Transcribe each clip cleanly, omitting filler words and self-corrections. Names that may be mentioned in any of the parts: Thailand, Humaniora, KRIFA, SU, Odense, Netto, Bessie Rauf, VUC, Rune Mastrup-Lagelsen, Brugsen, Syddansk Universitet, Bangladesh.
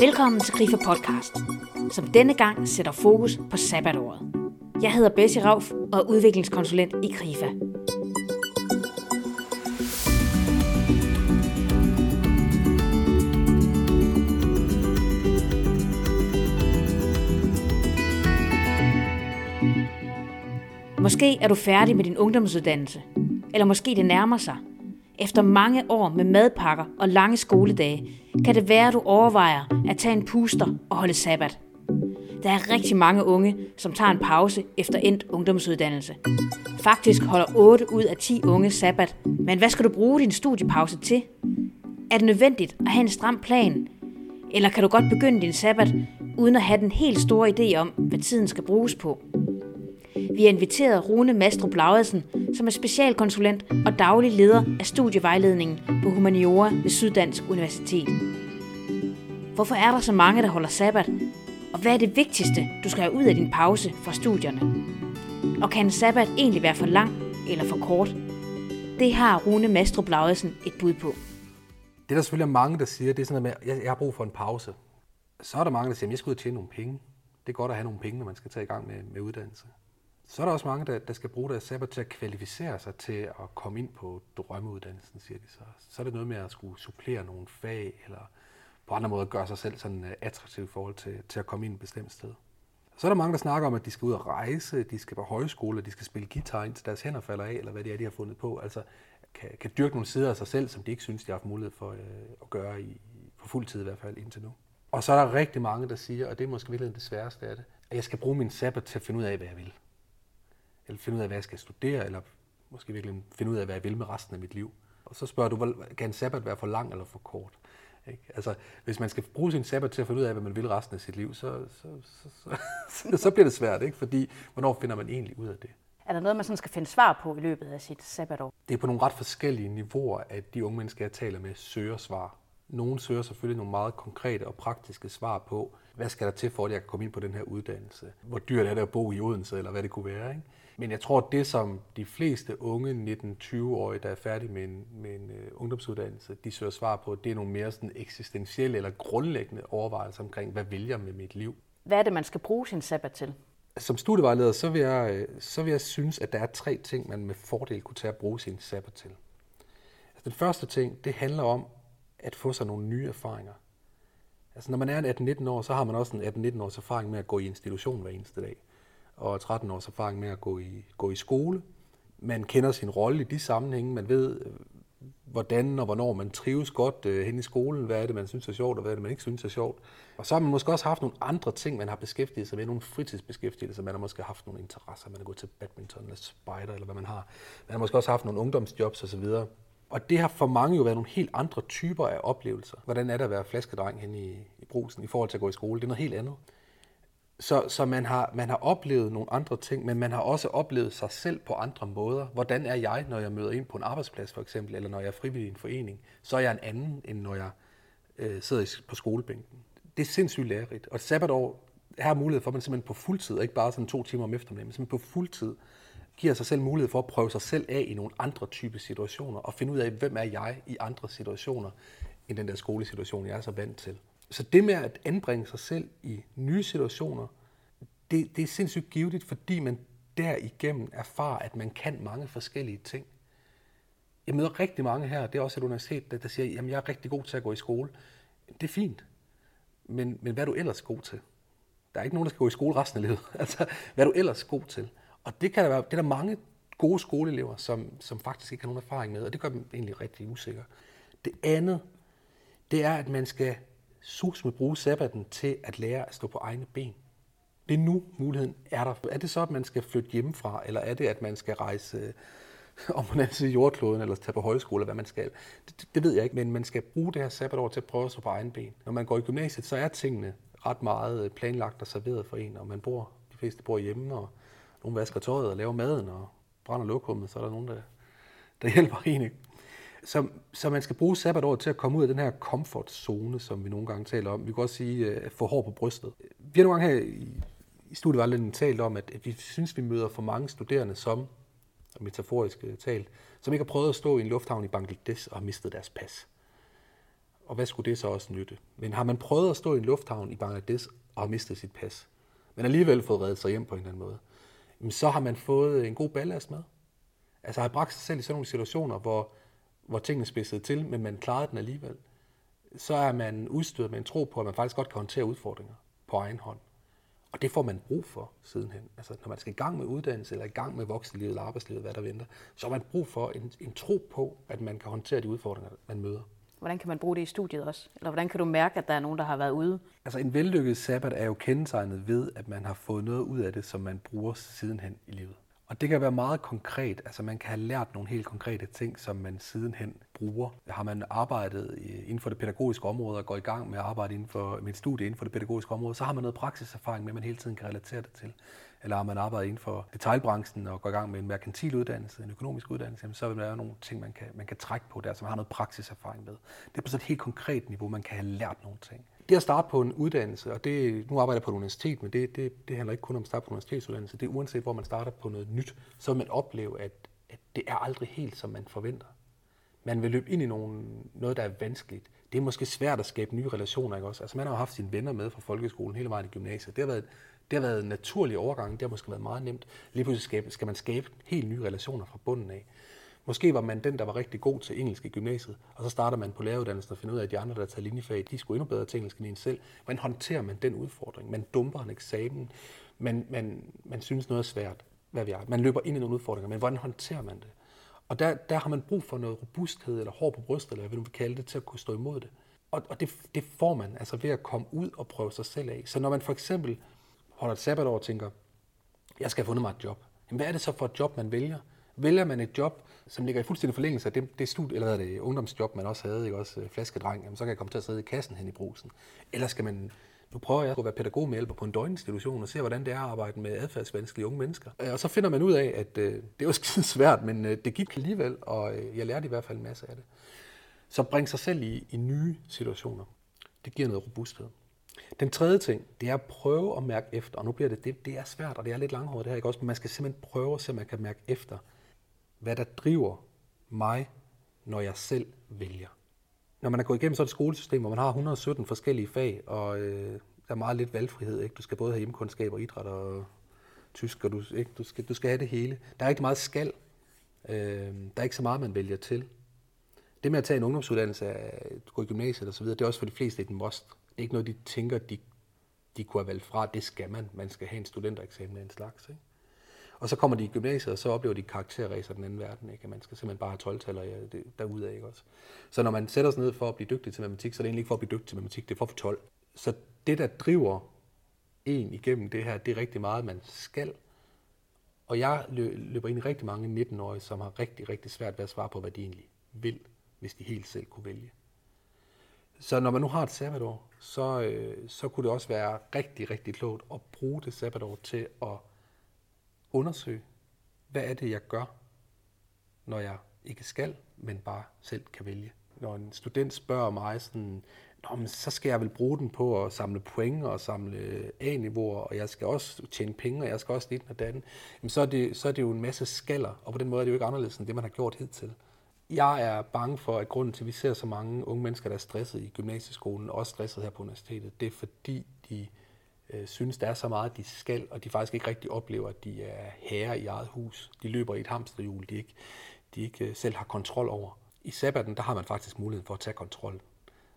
Velkommen til KRIFA podcast, som denne gang sætter fokus på sabbatåret. Jeg hedder Bessie Rauf og er udviklingskonsulent i KRIFA. Måske er du færdig med din ungdomsuddannelse, eller måske det nærmer sig. Efter mange år med madpakker og lange skoledage, kan det være, at du overvejer at tage en puster og holde sabbat. Der er rigtig mange unge, som tager en pause efter endt ungdomsuddannelse. Faktisk holder 8 ud af 10 unge sabbat, men hvad skal du bruge din studiepause til? Er det nødvendigt at have en stram plan? Eller kan du godt begynde din sabbat, uden at have den helt store idé om, hvad tiden skal bruges på? Vi har inviteret Rune Mastrup-Lagelsen, som er specialkonsulent og daglig leder af studievejledningen på Humaniora ved Syddansk Universitet. Hvorfor er der så mange, der holder sabbat? Og hvad er det vigtigste, du skal have ud af din pause fra studierne? Og kan en sabbat egentlig være for lang eller for kort? Det har Rune Mastrup-Lagelsen et bud på. Det der selvfølgelig er mange, der siger, det er sådan noget med, at jeg har brug for en pause. Så er der mange, der siger, at jeg skal ud og tjene nogle penge. Det er godt at have nogle penge, når man skal tage i gang med uddannelse. Så er der også mange, der skal bruge deres sabbat til at kvalificere sig til at komme ind på drømmeuddannelsen, siger de så. Så er det noget med at skulle supplere nogle fag, eller på andre måder gøre sig selv sådan attraktiv i forhold til at komme ind et bestemt sted. Så er der mange, der snakker om, at de skal ud og rejse, de skal på højskole, de skal spille guitar ind til deres hænder falder af, eller hvad det er, de har fundet på. Altså kan dyrke nogle sider af sig selv, som de ikke synes, de har haft mulighed for at gøre på fuld tid i hvert fald indtil nu. Og så er der rigtig mange, der siger, og det er måske virkelig det sværeste af det, at jeg skal bruge min sabbat til at finde ud af, hvad jeg vil. Eller finde ud af, hvad jeg skal studere, eller måske virkelig finde ud af, hvad jeg vil med resten af mit liv. Og så spørger du, kan en sabbat være for lang eller for kort? Ikke? Altså, hvis man skal bruge sin sabbat til at finde ud af, hvad man vil resten af sit liv, så bliver det svært, ikke? Fordi hvornår finder man egentlig ud af det? Er der noget, man sådan skal finde svar på i løbet af sit sabbatår? Det er på nogle ret forskellige niveauer, at de unge mennesker, jeg taler med, søger svar. Nogle søger selvfølgelig nogle meget konkrete og praktiske svar på, hvad skal der til for, at jeg kan komme ind på den her uddannelse? Hvor dyrt er det at bo i Odense, eller hvad det kunne være, ikke? Men jeg tror, at det som de fleste unge 19-20-årige, der er færdige med en ungdomsuddannelse, de søger svar på, det er nogle mere sådan eksistentielle eller grundlæggende overvejelser omkring, hvad vil jeg med mit liv? Hvad er det, man skal bruge sin sabbat til? Som studievejleder, så vil jeg synes, at der er 3 ting, man med fordel kunne tage at bruge sin sabbat til. Altså, den første ting, det handler om at få sig nogle nye erfaringer. Altså, når man er 18-19 år, så har man også en 18-19 års erfaring med at gå i institution hver eneste dag. Og 13 års erfaring med at gå i skole. Man kender sin rolle i de sammenhænge. Man ved, hvordan og hvornår man trives godt hen i skolen. Hvad er det, man synes er sjovt, og hvad er det, man ikke synes er sjovt. Og så har man måske også haft nogle andre ting, man har beskæftiget sig med. Nogle fritidsbeskæftigelser. Man har måske haft nogle interesser. Man har gået til badminton eller spejder, eller hvad man har. Man har måske også haft nogle ungdomsjobs osv. Og det har for mange jo været nogle helt andre typer af oplevelser. Hvordan er det at være flaskedreng hen i Brugsen i forhold til at gå i skole? Det er noget helt andet. Så man har oplevet nogle andre ting, men man har også oplevet sig selv på andre måder. Hvordan er jeg, når jeg møder ind på en arbejdsplads for eksempel, eller når jeg er frivillig i en forening? Så er jeg en anden, end når jeg sidder på skolebænken. Det er sindssygt lærerigt. Og et sabbatår har mulighed for, at man simpelthen på fuldtid, og ikke bare sådan 2 timer om eftermiddagen, men simpelthen på fuldtid, giver sig selv mulighed for at prøve sig selv af i nogle andre typer situationer, og finde ud af, hvem er jeg i andre situationer, end den der skolesituation, jeg er så vant til. Så det med at anbringe sig selv i nye situationer, det er sindssygt givetigt, fordi man derigennem erfarer, at man kan mange forskellige ting. Jeg møder rigtig mange her, det er også et universitet, der siger, jamen jeg er rigtig god til at gå i skole. Det er fint, men hvad er du ellers god til? Der er ikke nogen, der skal gå i skole resten af livet. Altså, hvad er du ellers god til? Og det kan der være, det er der mange gode skoleelever, som faktisk ikke har nogen erfaring med, og det gør dem egentlig rigtig usikre. Det andet, det er, at man skal bruge sabbaten til at lære at stå på egne ben. Det er nu, muligheden er der. Er det så, at man skal flytte hjemmefra, eller er det, at man skal rejse om på den anden side af jordkloden, eller tage på højskole, eller hvad man skal? Det ved jeg ikke, men man skal bruge det her sabbatår til at prøve at stå på egne ben. Når man går i gymnasiet, så er tingene ret meget planlagt og serveret for en, og de fleste bor hjemme, og nogle vasker tøjet og laver maden, og brænder lokummet, så er der nogen, der hjælper en, ikke? Så man skal bruge sabbatåret til at komme ud af den her komfortzone, som vi nogle gange taler om. Vi kan også sige, at få hår på brystet. Vi har nogle gange her i studievejledningen talt om, at vi synes, vi møder for mange studerende, som metaforisk talt, som ikke har prøvet at stå i en lufthavn i Bangladesh og har mistet deres pas. Og hvad skulle det så også nytte? Men har man prøvet at stå i en lufthavn i Bangladesh og har mistet sit pas, men alligevel fået reddet sig hjem på en eller anden måde, så har man fået en god ballast med. Altså har bragt sig selv i sådan nogle situationer, hvor tingene spidsede til, men man klarede den alligevel. Så er man udstyret med en tro på, at man faktisk godt kan håndtere udfordringer på egen hånd. Og det får man brug for sidenhen. Altså når man skal i gang med uddannelse, eller i gang med voksenlivet eller arbejdslivet, hvad der venter, så har man brug for en tro på, at man kan håndtere de udfordringer, man møder. Hvordan kan man bruge det i studiet også? Eller hvordan kan du mærke, at der er nogen, der har været ude? Altså en vellykket sabbat er jo kendetegnet ved, at man har fået noget ud af det, som man bruger sidenhen i livet. Og det kan være meget konkret. Altså man kan have lært nogle helt konkrete ting, som man sidenhen bruger. Har man arbejdet inden for det pædagogiske område og går i gang med at arbejde med et studie inden for det pædagogiske område, så har man noget praksiserfaring med, man hele tiden kan relatere det til. Eller har man arbejdet inden for detailbranchen og går i gang med en merkantil uddannelse, en økonomisk uddannelse, så vil der være nogle ting, man kan trække på der, som man har noget praksiserfaring med. Det er på sådan et helt konkret niveau, man kan have lært nogle ting. Det at starte på en uddannelse, og det, nu arbejder jeg på et universitet, men det handler ikke kun om at starte på en universitetsuddannelse. Det er uanset, hvor man starter på noget nyt, så vil man opleve, at det er aldrig helt, som man forventer. Man vil løbe ind i noget, der er vanskeligt. Det er måske svært at skabe nye relationer, ikke også? Altså man har jo haft sine venner med fra folkeskolen hele vejen i gymnasiet. Det har været en naturlig overgang, det har måske været meget nemt. Lige pludselig skal man skabe helt nye relationer fra bunden af. Måske var man den, der var rigtig god til engelsk i gymnasiet, og så starter man på læreruddannelsen og finder ud af, at de andre, der tager linjefag, de er sgu endnu bedre til engelsk end en selv. Hvordan håndterer man den udfordring? Man dumper en eksamen, man synes noget er svært, man løber ind i nogle udfordringer, men hvordan håndterer man det? Og der har man brug for noget robusthed eller hår på brystet, eller hvad du vil kalde det, til at kunne stå imod det. Og det får man altså ved at komme ud og prøve sig selv af. Så når man for eksempel holder et sabbatår og tænker, jeg skal have fundet mig et job. Jamen, hvad er det så for et job, man vælger? Vælger man et job, som ligger i fuldstændig forlængelse af det ungdomsjob, man også havde, ikke også flaskedreng, jamen, så kan jeg komme til at sidde i kassen hen i Brugsen. Eller skal man, nu prøver jeg at være pædagog med hjælper på en døgninstitution og se, hvordan det er at arbejde med adfærdsvanskelige unge mennesker. Og så finder man ud af, at det er jo svært, men det gik alligevel, og jeg lærte i hvert fald en masse af det. Så bring sig selv i nye situationer. Det giver noget robusthed. Den tredje ting, det er at prøve at mærke efter, og nu bliver det er svært, og det er lidt langhåret det her, ikke også, men man skal simpelthen prøve at se, at man kan mærke efter, hvad der driver mig, når jeg selv vælger. Når man er gået igennem sådan et skolesystem, hvor man har 117 forskellige fag, og der er meget lidt valgfrihed, ikke? Du skal både have hjemkundskab og idræt og tysk, og du skal have det hele. Der er ikke meget skal. Der er ikke så meget, man vælger til. Det med at tage en ungdomsuddannelse, at gå i gymnasiet osv., det er også for de fleste et must. Det er ikke noget, de tænker, de kunne have valgt fra. Det skal man. Man skal have en studentereksamen af en slags, ikke? Og så kommer de i gymnasiet, og så oplever de karakterræser den anden verden, ikke? At man skal simpelthen bare have 12-taller derudad, ikke også? Så når man sætter sig ned for at blive dygtig til matematik, så er det egentlig ikke for at blive dygtig til matematik, det er for at få 12. Så det, der driver en igennem det her, det er rigtig meget, man skal. Og jeg løber ind i rigtig mange 19-årige, som har rigtig, rigtig svært ved at svare på, hvad de egentlig vil, hvis de helt selv kunne vælge. Så når man nu har et sabbatår, så kunne det også være rigtig, rigtig klogt at bruge det sabbatår til at undersøge, hvad er det, jeg gør, når jeg ikke skal, men bare selv kan vælge. Når en student spørger mig sådan, men så skal jeg vel bruge den på at samle point og samle A-niveauer, og jeg skal også tjene penge, og jeg skal også lidt og datten, så er det jo en masse skaller, og på den måde er det jo ikke anderledes end det, man har gjort hidtil. Jeg er bange for, at grunden til, at vi ser så mange unge mennesker, der er stresset i gymnasieskolen, og også stresset her på universitetet, det er fordi, de synes, der er så meget, de skal, og de faktisk ikke rigtig oplever, at de er herre i eget hus. De løber i et hamsterhjul, de ikke selv har kontrol over. I sabbaten, der har man faktisk mulighed for at tage kontrol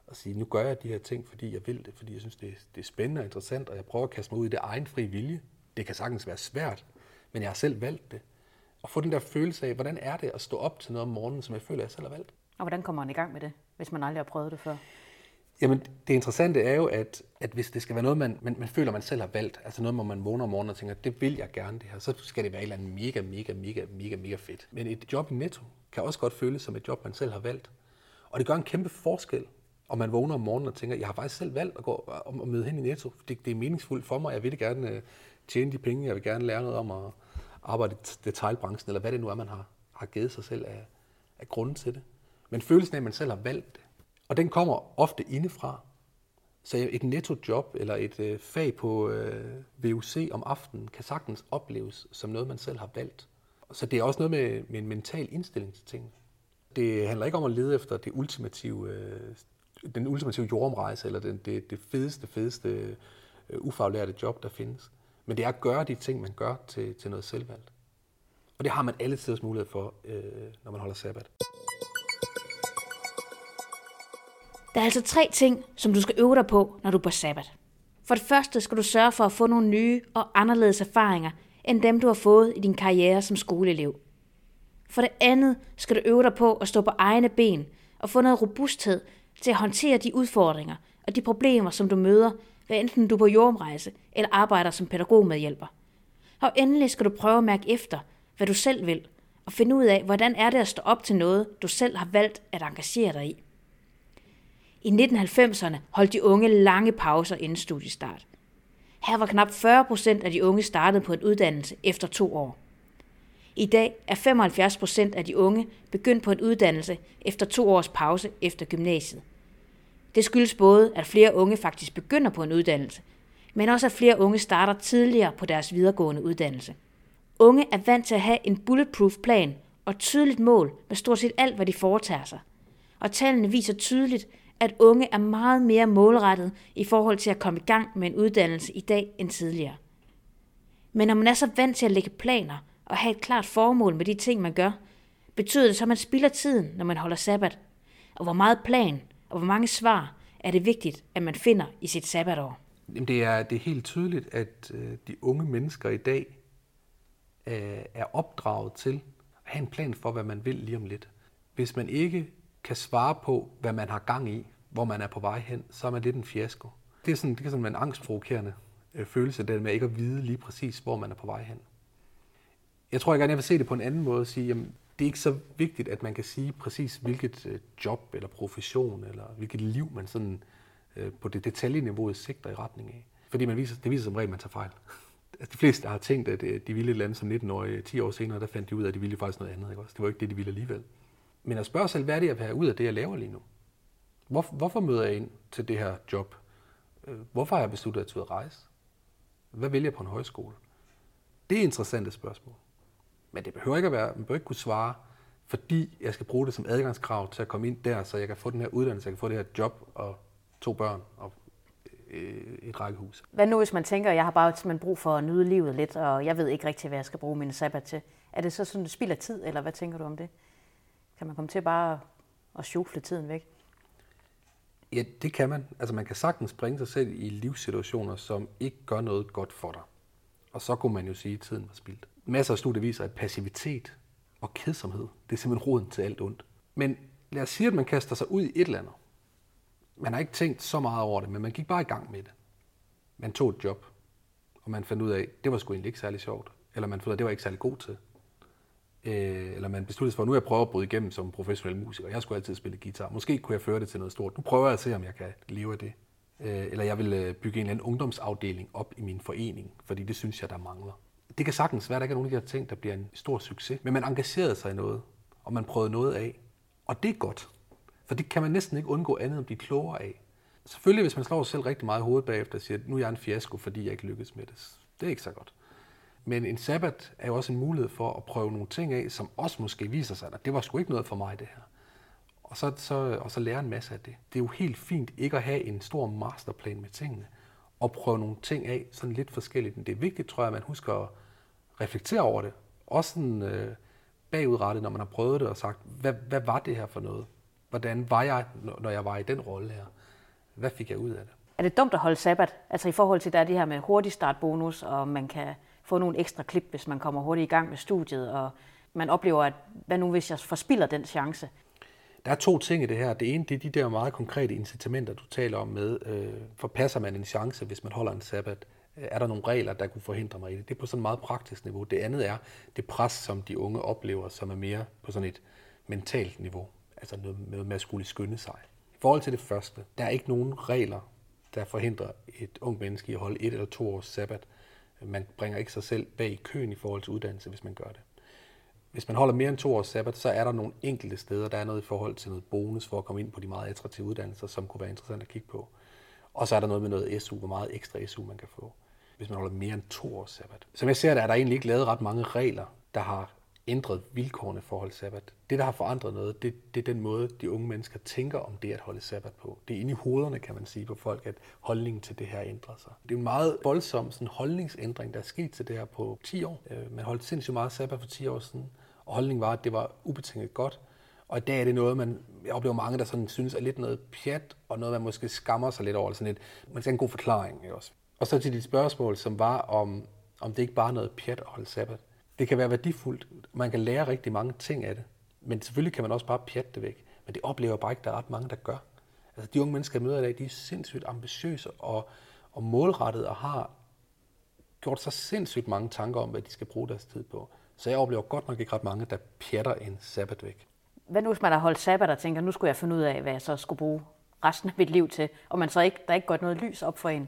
og sige, nu gør jeg de her ting, fordi jeg vil det, fordi jeg synes, det er spændende og interessant, og jeg prøver at kaste mig ud i det egen fri vilje. Det kan sagtens være svært, men jeg har selv valgt det. Og få den der følelse af, hvordan er det at stå op til noget om morgenen, som jeg føler, jeg selv har valgt. Og hvordan kommer man i gang med det, hvis man aldrig har prøvet det før? Jamen, det interessante er jo, at hvis det skal være noget, man føler, man selv har valgt, altså noget, hvor man vågner om morgenen og tænker, det vil jeg gerne det her, så skal det være et eller andet mega fedt. Men et job i Netto kan også godt føles som et job, man selv har valgt. Og det gør en kæmpe forskel, om man vågner om morgenen og tænker, jeg har faktisk selv valgt at gå og møde hen i Netto. Det er meningsfuldt for mig, jeg vil gerne tjene de penge, jeg vil gerne lære noget om at arbejde i detailbranchen, eller hvad det nu er, man har givet sig selv af grunden til det. Men følelsen af, at man selv har valgt det, og den kommer ofte indefra. Så et nettojob eller et fag på VUC om aftenen kan sagtens opleves som noget, man selv har valgt. Så det er også noget med en mental indstilling til tingene. Det handler ikke om at lede efter det ultimative den ultimative jordomrejse, eller det fedeste ufaglærte job, der findes. Men det er at gøre de ting, man gør, til noget selvvalgt. Og det har man alle tiders mulighed for, når man holder sabbat. Der er altså 3 ting, som du skal øve dig på, når du er på sabbat. For det første skal du sørge for at få nogle nye og anderledes erfaringer, end dem du har fået i din karriere som skoleelev. For det andet skal du øve dig på at stå på egne ben og få noget robusthed til at håndtere de udfordringer og de problemer, som du møder, hvad enten du er på jordomrejse eller arbejder som pædagogmedhjælper. Og endelig skal du prøve at mærke efter, hvad du selv vil, og finde ud af, hvordan er det at stå op til noget, du selv har valgt at engagere dig i. I 1990'erne holdt de unge lange pauser inden studiestart. Her var knap 40% af de unge startet på en uddannelse efter 2 år. I dag er 75% af de unge begyndt på en uddannelse efter 2 års pause efter gymnasiet. Det skyldes både, at flere unge faktisk begynder på en uddannelse, men også at flere unge starter tidligere på deres videregående uddannelse. Unge er vant til at have en bulletproof plan og et tydeligt mål med stort set alt, hvad de foretager sig. Og tallene viser tydeligt, at unge er meget mere målrettet i forhold til at komme i gang med en uddannelse i dag end tidligere. Men når man er så vant til at lægge planer og have et klart formål med de ting, man gør, betyder det så, at man spilder tiden, når man holder sabbat? Og hvor meget plan og hvor mange svar er det vigtigt, at man finder i sit sabbatår? Det er helt tydeligt, at de unge mennesker i dag er opdraget til at have en plan for, hvad man vil lige om lidt. Hvis man ikke kan svare på, hvad man har gang i, hvor man er på vej hen, så er man lidt en fiasko. Det kan sådan være en angstprovokerende følelse, det med ikke at vide lige præcis, hvor man er på vej hen. Jeg tror jeg vil se det på en anden måde og sige, jamen, det er ikke så vigtigt, at man kan sige præcis, hvilket job eller profession eller hvilket liv man sådan på det detaljeniveau sigter i retning af. Fordi det viser som regel, at man tager fejl. De fleste har tænkt, at de ville et eller andet som 19-årige 10 år senere, der fandt de ud af, at de ville faktisk noget andet. Ikke også? Det var ikke det, de ville alligevel. Men at spørge selv, hvad er det, jeg vil have ud af det, jeg laver lige nu? Hvorfor møder jeg ind til det her job? Hvorfor har jeg besluttet at tage ud at rejse? Hvad vil jeg på en højskole? Det er interessante spørgsmål. Men det behøver ikke at være, man behøver ikke kunne svare, fordi jeg skal bruge det som adgangskrav til at komme ind der, så jeg kan få den her uddannelse, jeg kan få det her job og 2 børn og et rækkehus. Hvad nu, hvis man tænker, at jeg har bare simpelthen brug for at nyde livet lidt, og jeg ved ikke rigtig, hvad jeg skal bruge min sabbat til? Er det så sådan, du spilder tid, eller hvad tænker du om det? Kan man komme til bare at sjofle tiden væk? Ja, det kan man. Altså man kan sagtens bringe sig selv i livssituationer, som ikke gør noget godt for dig. Og så kunne man jo sige, at tiden var spildt. Masser af studier viser, at passivitet og kedsomhed, det er simpelthen roden til alt ondt. Men lad os sige, at man kaster sig ud i et eller andet. Man har ikke tænkt så meget over det, men man gik bare i gang med det. Man tog et job, og man fandt ud af, at det var sgu egentlig ikke særlig sjovt. Eller man fandt ud af, at det var ikke særlig god til. Eller man besluttede sig for, at nu jeg prøver at bryde igennem som professionel musiker. Jeg skulle altid spille guitar. Måske kunne jeg føre det til noget stort. Nu prøver jeg at se, om jeg kan leve af det. Eller jeg vil bygge en eller anden ungdomsafdeling op i min forening, fordi det synes jeg, der mangler. Det kan sagtens være, at der ikke er nogen af de her ting, der bliver en stor succes. Men man engagerede sig i noget, og man prøvede noget af. Og det er godt, for det kan man næsten ikke undgå andet end at blive klogere af. Selvfølgelig, hvis man slår sig selv rigtig meget i hovedet bagefter og siger, at nu er jeg en fiasko, fordi jeg ikke lykkes med det. Det er ikke så godt. Men en sabbat er jo også en mulighed for at prøve nogle ting af, som også måske viser sig, at det var sgu ikke noget for mig, det her. Og så lære en masse af det. Det er jo helt fint ikke at have en stor masterplan med tingene, og prøve nogle ting af, sådan lidt forskelligt. Men det er vigtigt, tror jeg, at man husker at reflektere over det. Også sådan bagudrettet, når man har prøvet det og sagt, hvad var det her for noget? Hvordan var jeg, når jeg var i den rolle her? Hvad fik jeg ud af det? Er det dumt at holde sabbat? Altså i forhold til, der er det her med hurtig startbonus, og man kan få nogle ekstra klip, hvis man kommer hurtigt i gang med studiet, og man oplever, at hvad nu, hvis jeg forspilder den chance? Der er 2 ting i det her. Det ene, det er de der meget konkrete incitamenter, du taler om med. Forpasser man en chance, hvis man holder en sabbat? Er der nogle regler, der kunne forhindre mig i det? Det er på sådan et meget praktisk niveau. Det andet er det pres, som de unge oplever, som er mere på sådan et mentalt niveau. Altså noget med at skulle skynde sig. I forhold til det første, der er ikke nogen regler, der forhindrer et ungt menneske i at holde 1 eller 2 års sabbat. Man bringer ikke sig selv bag i køen i forhold til uddannelse, hvis man gør det. Hvis man holder mere end 2 års sabbat, så er der nogle enkelte steder, der er noget i forhold til noget bonus for at komme ind på de meget attraktive uddannelser, som kunne være interessant at kigge på. Og så er der noget med noget SU, hvor meget ekstra SU man kan få, hvis man holder mere end 2 års sabbat. Som jeg ser det, er der egentlig ikke lavet ret mange regler, der har ændret vilkårene for at holde sabbat. Det, der har forandret noget, det er den måde, de unge mennesker tænker om det at holde sabbat på. Det er inde i hovederne, kan man sige, på folk, at holdningen til det her ændrer sig. Det er en meget voldsom sådan, holdningsændring, der er sket til det her på 10 år. Man holdt sindssygt meget sabbat for 10 år siden, og holdningen var, at det var ubetinget godt. Og i dag er det noget, jeg oplever mange, der sådan synes er lidt noget pjat, og noget, man måske skammer sig lidt over. Sådan lidt, man skal have en god forklaring også. Og så til dit spørgsmål, som var om det ikke bare er noget pjat at holde sabbat. Det kan være værdifuldt. Man kan lære rigtig mange ting af det. Men selvfølgelig kan man også bare pjatte det væk. Men det oplever bare ikke, der er ret mange, der gør. Altså de unge mennesker, jeg møder i dag, de er sindssygt ambitiøse og målrettede og har gjort sig sindssygt mange tanker om, hvad de skal bruge deres tid på. Så jeg oplever godt nok ikke ret mange, der pjatter en sabbat væk. Hvad nu, hvis man har holdt sabbat og tænker, nu skulle jeg finde ud af, hvad jeg så skulle bruge resten af mit liv til, og man så ikke, der ikke går noget lys op for en?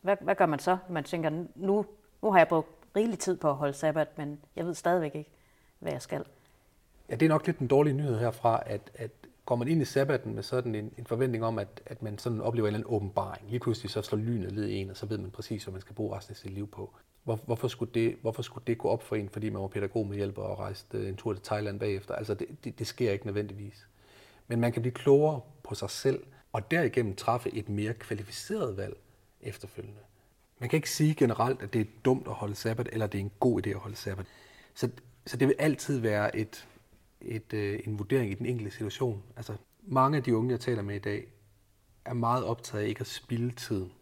Hvad gør man så? Man tænker, nu har jeg brugt rigelig tid på at holde sabbat, men jeg ved stadigvæk ikke, hvad jeg skal. Ja, det er nok lidt en dårlig nyhed herfra, at går man ind i sabbaten med sådan en forventning om, at man sådan oplever en eller anden åbenbaring. Lige pludselig så slår lynet ned i en, og så ved man præcis, hvad man skal bruge resten af sit liv på. Hvorfor skulle det gå op for en, fordi man var pædagog med hjælp og rejste en tur til Thailand bagefter? Altså det sker ikke nødvendigvis. Men man kan blive klogere på sig selv, og derigennem træffe et mere kvalificeret valg efterfølgende. Man kan ikke sige generelt, at det er dumt at holde sabbat, eller det er en god idé at holde sabbat. Så det vil altid være en vurdering i den enkelte situation. Altså, mange af de unge, jeg taler med i dag, er meget optaget af ikke at spilde tiden.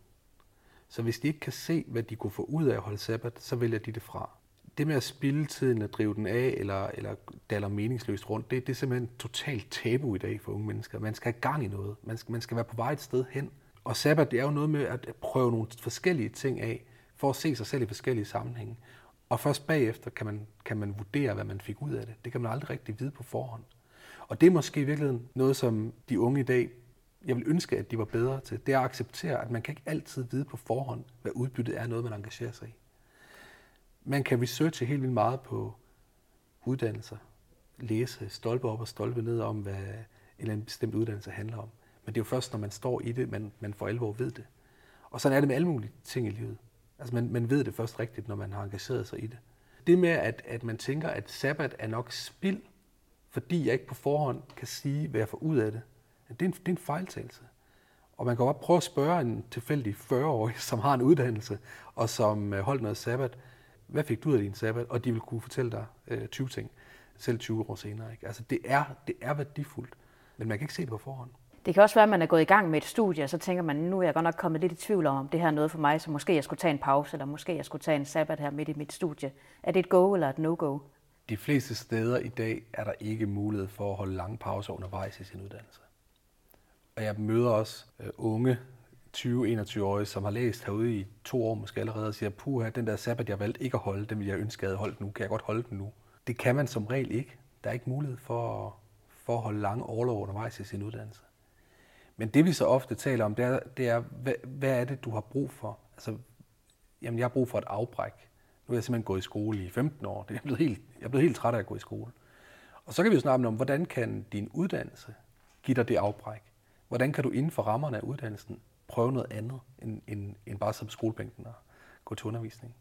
Så hvis de ikke kan se, hvad de kunne få ud af at holde sabbat, så vælger de det fra. Det med at spilde tiden, at drive den af, eller daller meningsløst rundt, det er simpelthen totalt tabu i dag for unge mennesker. Man skal have gang i noget. Man skal være på vej et sted hen. Og sabbat, det er jo noget med at prøve nogle forskellige ting af, for at se sig selv i forskellige sammenhænge. Og først bagefter kan man vurdere, hvad man fik ud af det. Det kan man aldrig rigtig vide på forhånd. Og det er måske i virkeligheden noget, som de unge i dag, jeg vil ønske, at de var bedre til. Det er at acceptere, at man kan ikke altid vide på forhånd, hvad udbyttet er, noget man engagerer sig i. Man kan researche helt vildt meget på uddannelser. Læse stolpe op og stolpe ned om, hvad en eller anden bestemt uddannelse handler om. Men det er jo først, når man står i det, man for alvor ved det. Og sådan er det med alle mulige ting i livet. Altså man ved det først rigtigt, når man har engageret sig i det. Det med, at man tænker, at sabbat er nok spild, fordi jeg ikke på forhånd kan sige, hvad jeg får ud af det, det er en fejltagelse. Og man kan bare prøve at spørge en tilfældig 40-årig, som har en uddannelse, og som holdt noget sabbat, hvad fik du ud af din sabbat? Og de vil kunne fortælle dig 20 ting, selv 20 år senere. Ikke? Altså det er værdifuldt, men man kan ikke se det på forhånd. Det kan også være, at man er gået i gang med et studie, og så tænker man, nu er jeg godt nok kommet lidt i tvivl om, det her er noget for mig, så måske jeg skulle tage en pause, eller måske jeg skulle tage en sabbat her midt i mit studie. Er det et go eller et no-go? De fleste steder i dag er der ikke mulighed for at holde lange pauser undervejs i sin uddannelse. Og jeg møder også unge 20-21-årige, som har læst herude i 2 år måske allerede, og siger, puha, den der sabbat, jeg valgte ikke at holde, den ville jeg ønske, jeg havde holdt nu. Kan jeg godt holde den nu? Det kan man som regel ikke. Der er ikke mulighed for at holde lange orlov undervejs i sin uddannelse. Men det vi så ofte taler om, det er hvad er det, du har brug for? Altså, jamen, jeg har brug for et afbræk. Nu er jeg simpelthen gået i skole i 15 år. Jeg er blevet helt træt af at gå i skole. Og så kan vi jo snakke om, hvordan kan din uddannelse give dig det afbræk? Hvordan kan du inden for rammerne af uddannelsen prøve noget andet, end bare som skolebænken og gå til undervisning?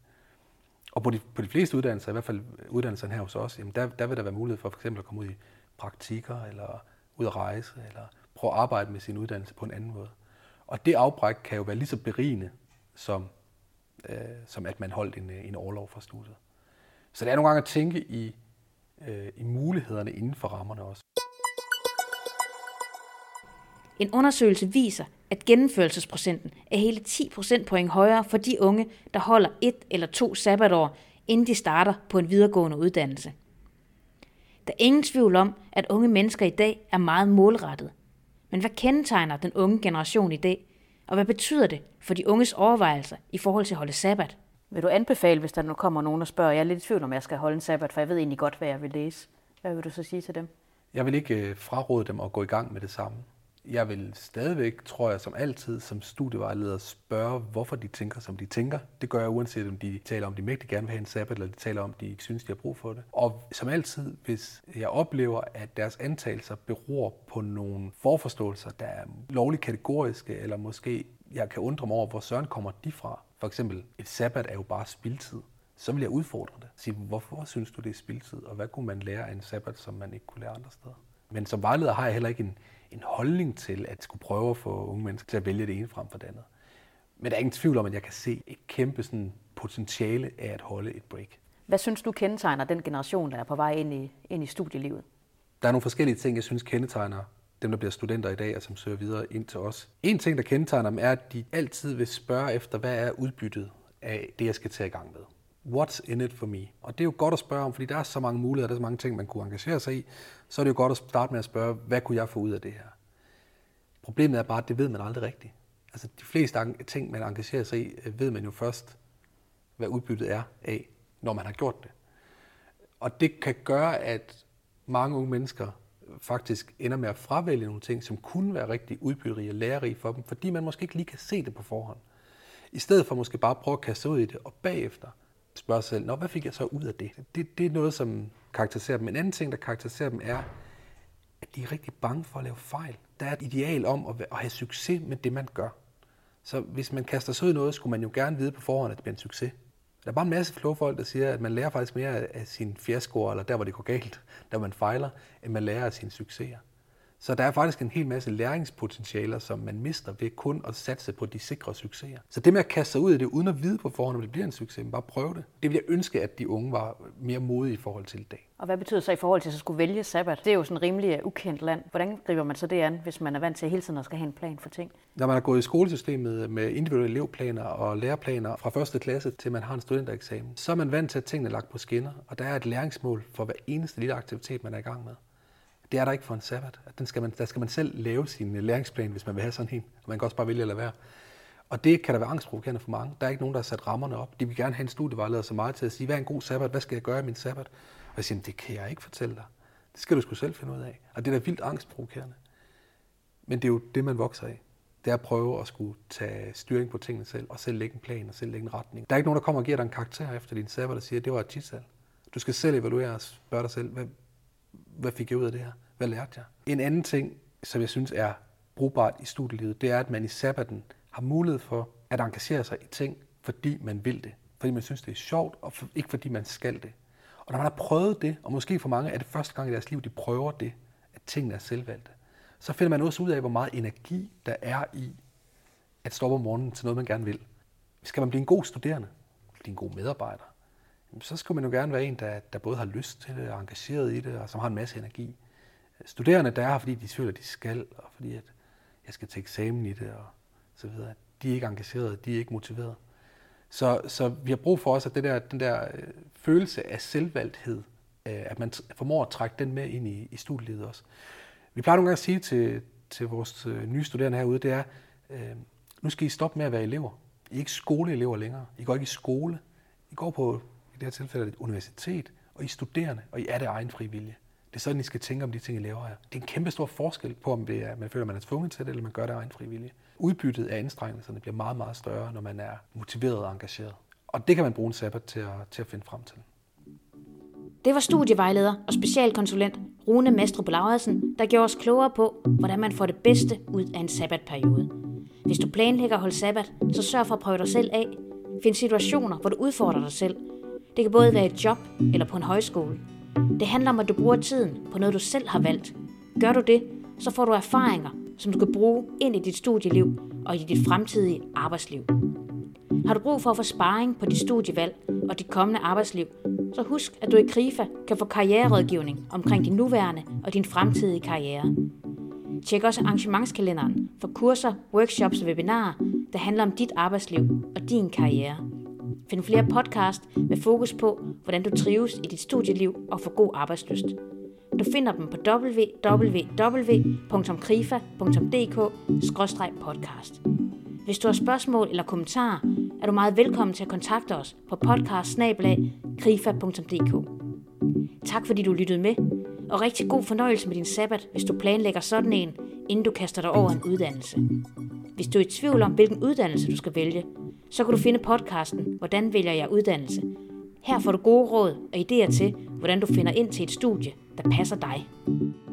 Og på de fleste uddannelser, i hvert fald uddannelsen her hos os, jamen der vil der være mulighed for eksempel at komme ud i praktikker, eller ud at rejse, eller prøve at arbejde med sin uddannelse på en anden måde. Og det afbræk kan jo være lige så berigende, som at man holdt en orlov fra studiet. Så det er nogle gange at tænke i mulighederne inden for rammerne også. En undersøgelse viser, at gennemførelsesprocenten er hele 10 procentpoint højere for de unge, der holder 1 eller 2 sabbatår, inden de starter på en videregående uddannelse. Der er ingen tvivl om, at unge mennesker i dag er meget målrettet. Men hvad kendetegner den unge generation i dag? Og hvad betyder det for de unges overvejelser i forhold til at holde sabbat? Vil du anbefale, hvis der nu kommer nogen og spørger, jeg er lidt i tvivl om, jeg skal holde en sabbat, for jeg ved egentlig godt, hvad jeg vil læse. Hvad vil du så sige til dem? Jeg vil ikke fraråde dem at gå i gang med det samme. Jeg vil stadigvæk, tror jeg, som altid, som studievejleder spørge, hvorfor de tænker, som de tænker. Det gør jeg uanset, om de taler om, de mægtig gerne vil have en sabbat, eller de taler om, de ikke synes, de har brug for det. Og som altid, hvis jeg oplever, at deres antagelser beror på nogle forforståelser, der er lovligt kategoriske, eller måske jeg kan undre mig over, hvor søren kommer de fra. For eksempel, et sabbat er jo bare spildtid. så vil jeg udfordre det. Sige, hvorfor synes du, det er spildtid, og hvad kunne man lære af en sabbat, som man ikke kunne lære andre steder? Men som vejleder har jeg heller ikke en holdning til at skulle prøve at få unge mennesker til at vælge det ene frem for det andet. Men der er ingen tvivl om, at jeg kan se et kæmpe sådan, potentiale af at holde et break. Hvad synes du kendetegner den generation, der er på vej ind i studielivet? Der er nogle forskellige ting, jeg synes kendetegner dem, der bliver studenter i dag, og som søger videre ind til os. En ting, der kendetegner dem, er, at de altid vil spørge efter, hvad er udbyttet af det, jeg skal tage i gang med. What's in it for me? Og det er jo godt at spørge om, fordi der er så mange muligheder, der er så mange ting, man kunne engagere sig i. Så er det jo godt at starte med at spørge, hvad kunne jeg få ud af det her? Problemet er bare, at det ved man aldrig rigtigt. Altså de fleste ting, man engagerer sig i, ved man jo først, hvad udbyttet er af, når man har gjort det. Og det kan gøre, at mange unge mennesker faktisk ender med at fravælge nogle ting, som kunne være rigtig udbytterige og lærerige for dem, fordi man måske ikke lige kan se det på forhånd. I stedet for måske bare prøve at kaste sig ud i det, og bagefter spørge sig selv, hvad fik jeg så ud af det? Det er noget, som karakteriserer dem. En anden ting, der karakteriserer dem, er, at de er rigtig bange for at lave fejl. Der er et ideal om at have succes med det, man gør. Så hvis man kaster sig ud i noget, skulle man jo gerne vide på forhånd, at det bliver en succes. Der er bare en masse kloge folk, der siger, at man lærer faktisk mere af sine fiaskoer, eller der, hvor det går galt, der man fejler, end man lærer af sine succeser. Så der er faktisk en hel masse læringspotentialer, som man mister ved kun at satse på de sikre succeser. Så det med at kaste sig ud i det, uden at vide på forhånd, om det bliver en succes, men bare prøve det. Det vil jeg ønske, at de unge var mere modige i forhold til i dag. Og hvad betyder så i forhold til at skulle vælge sabbat? Det er jo sådan rimelig ukendt land. Hvordan griber man så det an, hvis man er vant til hele tiden at skal have en plan for ting? Når man har gået i skolesystemet med individuelle elevplaner og læreplaner fra første klasse til man har en studentereksamen, så er man vant til, at tingene er lagt på skinner, og der er et læringsmål for hver eneste lille aktivitet, man er i gang med. Det er der ikke for en sabbat. Der skal man selv lave sin læringsplan, hvis man vil have sådan en. Man kan også bare vælge at lade være. Og det kan der være angstprovokerende for mange. Der er ikke nogen, der har sat rammerne op. De vil gerne have en studievejleder så meget til at sige, hvad er en god sabbat? Hvad skal jeg gøre i min sabbat? Og jeg siger, det kan jeg ikke fortælle dig. Det skal du sgu selv finde ud af. Og det er da vildt angstprovokerende. Men det er jo det, man vokser af. Det er at prøve at skulle tage styring på tingene selv, og selv lægge en plan, og selv lægge en retning. Der er ikke nogen, der kommer og giver dig en karakter efter din sabbat, der siger, det var et tidsal. Du skal selv evaluere og spørge dig selv, hvad fik jeg ud af det her? Hvad lærte jeg? En anden ting, som jeg synes er brugbart i studielivet, det er, at man i sabbaten har mulighed for at engagere sig i ting, fordi man vil det. Fordi man synes, det er sjovt, og ikke fordi man skal det. Og når man har prøvet det, og måske for mange er det første gang i deres liv, de prøver det, at tingene er selvvalgte, så finder man også ud af, hvor meget energi der er i at stå op om morgenen til noget, man gerne vil. Skal man blive en god studerende, blive en god medarbejder, så skal man jo gerne være en, der både har lyst til det, og engageret i det, og som har en masse energi. Studerende, der er her, fordi de føler, at de skal, og fordi at jeg skal til eksamen i det, og så videre. De er ikke engagerede, de er ikke motiverede. Så vi har brug for også at den der følelse af selvvalgthed, at man formår at trække den med ind i studielivet også. Vi plejer nogle gange at sige til vores nye studerende herude, det er, nu skal I stoppe med at være elever. I er ikke skoleelever længere. I går ikke i skole. I går på, i det her tilfælde, et universitet, og I er studerende, og I er det egen fri vilje. Det er sådan, I skal tænke om de ting, I laver her. Det er en kæmpe stor forskel på, om det er, man føler, at man er tvunget til det, eller man gør det af egen frivillige. Udbyttet af anstrengelserne bliver meget, meget større, når man er motiveret og engageret. Og det kan man bruge en sabbat til at finde frem til. Det var studievejleder og specialkonsulent Rune Mastrup-Lagelsen, der gjorde os klogere på, hvordan man får det bedste ud af en sabbatperiode. Hvis du planlægger at holde sabbat, så sørg for at prøve dig selv af. Find situationer, hvor du udfordrer dig selv. Det kan både være et job eller på en højskole. Det handler om, at du bruger tiden på noget, du selv har valgt. Gør du det, så får du erfaringer, som du kan bruge ind i dit studieliv og i dit fremtidige arbejdsliv. Har du brug for at få sparring på dit studievalg og dit kommende arbejdsliv, så husk, at du i KRIFA kan få karriererådgivning omkring din nuværende og din fremtidige karriere. Tjek også arrangementskalenderen for kurser, workshops og webinarer, der handler om dit arbejdsliv og din karriere. Find flere podcast med fokus på, hvordan du trives i dit studieliv og får god arbejdslyst. Du finder dem på www.krifa.dk/podcast. Hvis du har spørgsmål eller kommentarer, er du meget velkommen til at kontakte os på podcast@krifa.dk. Tak fordi du lyttede med, og rigtig god fornøjelse med din sabbat, hvis du planlægger sådan en, inden du kaster dig over en uddannelse. Hvis du er i tvivl om, hvilken uddannelse du skal vælge, så kan du finde podcasten Hvordan vælger jeg uddannelse? Her får du gode råd og idéer til, hvordan du finder ind til et studie, der passer dig.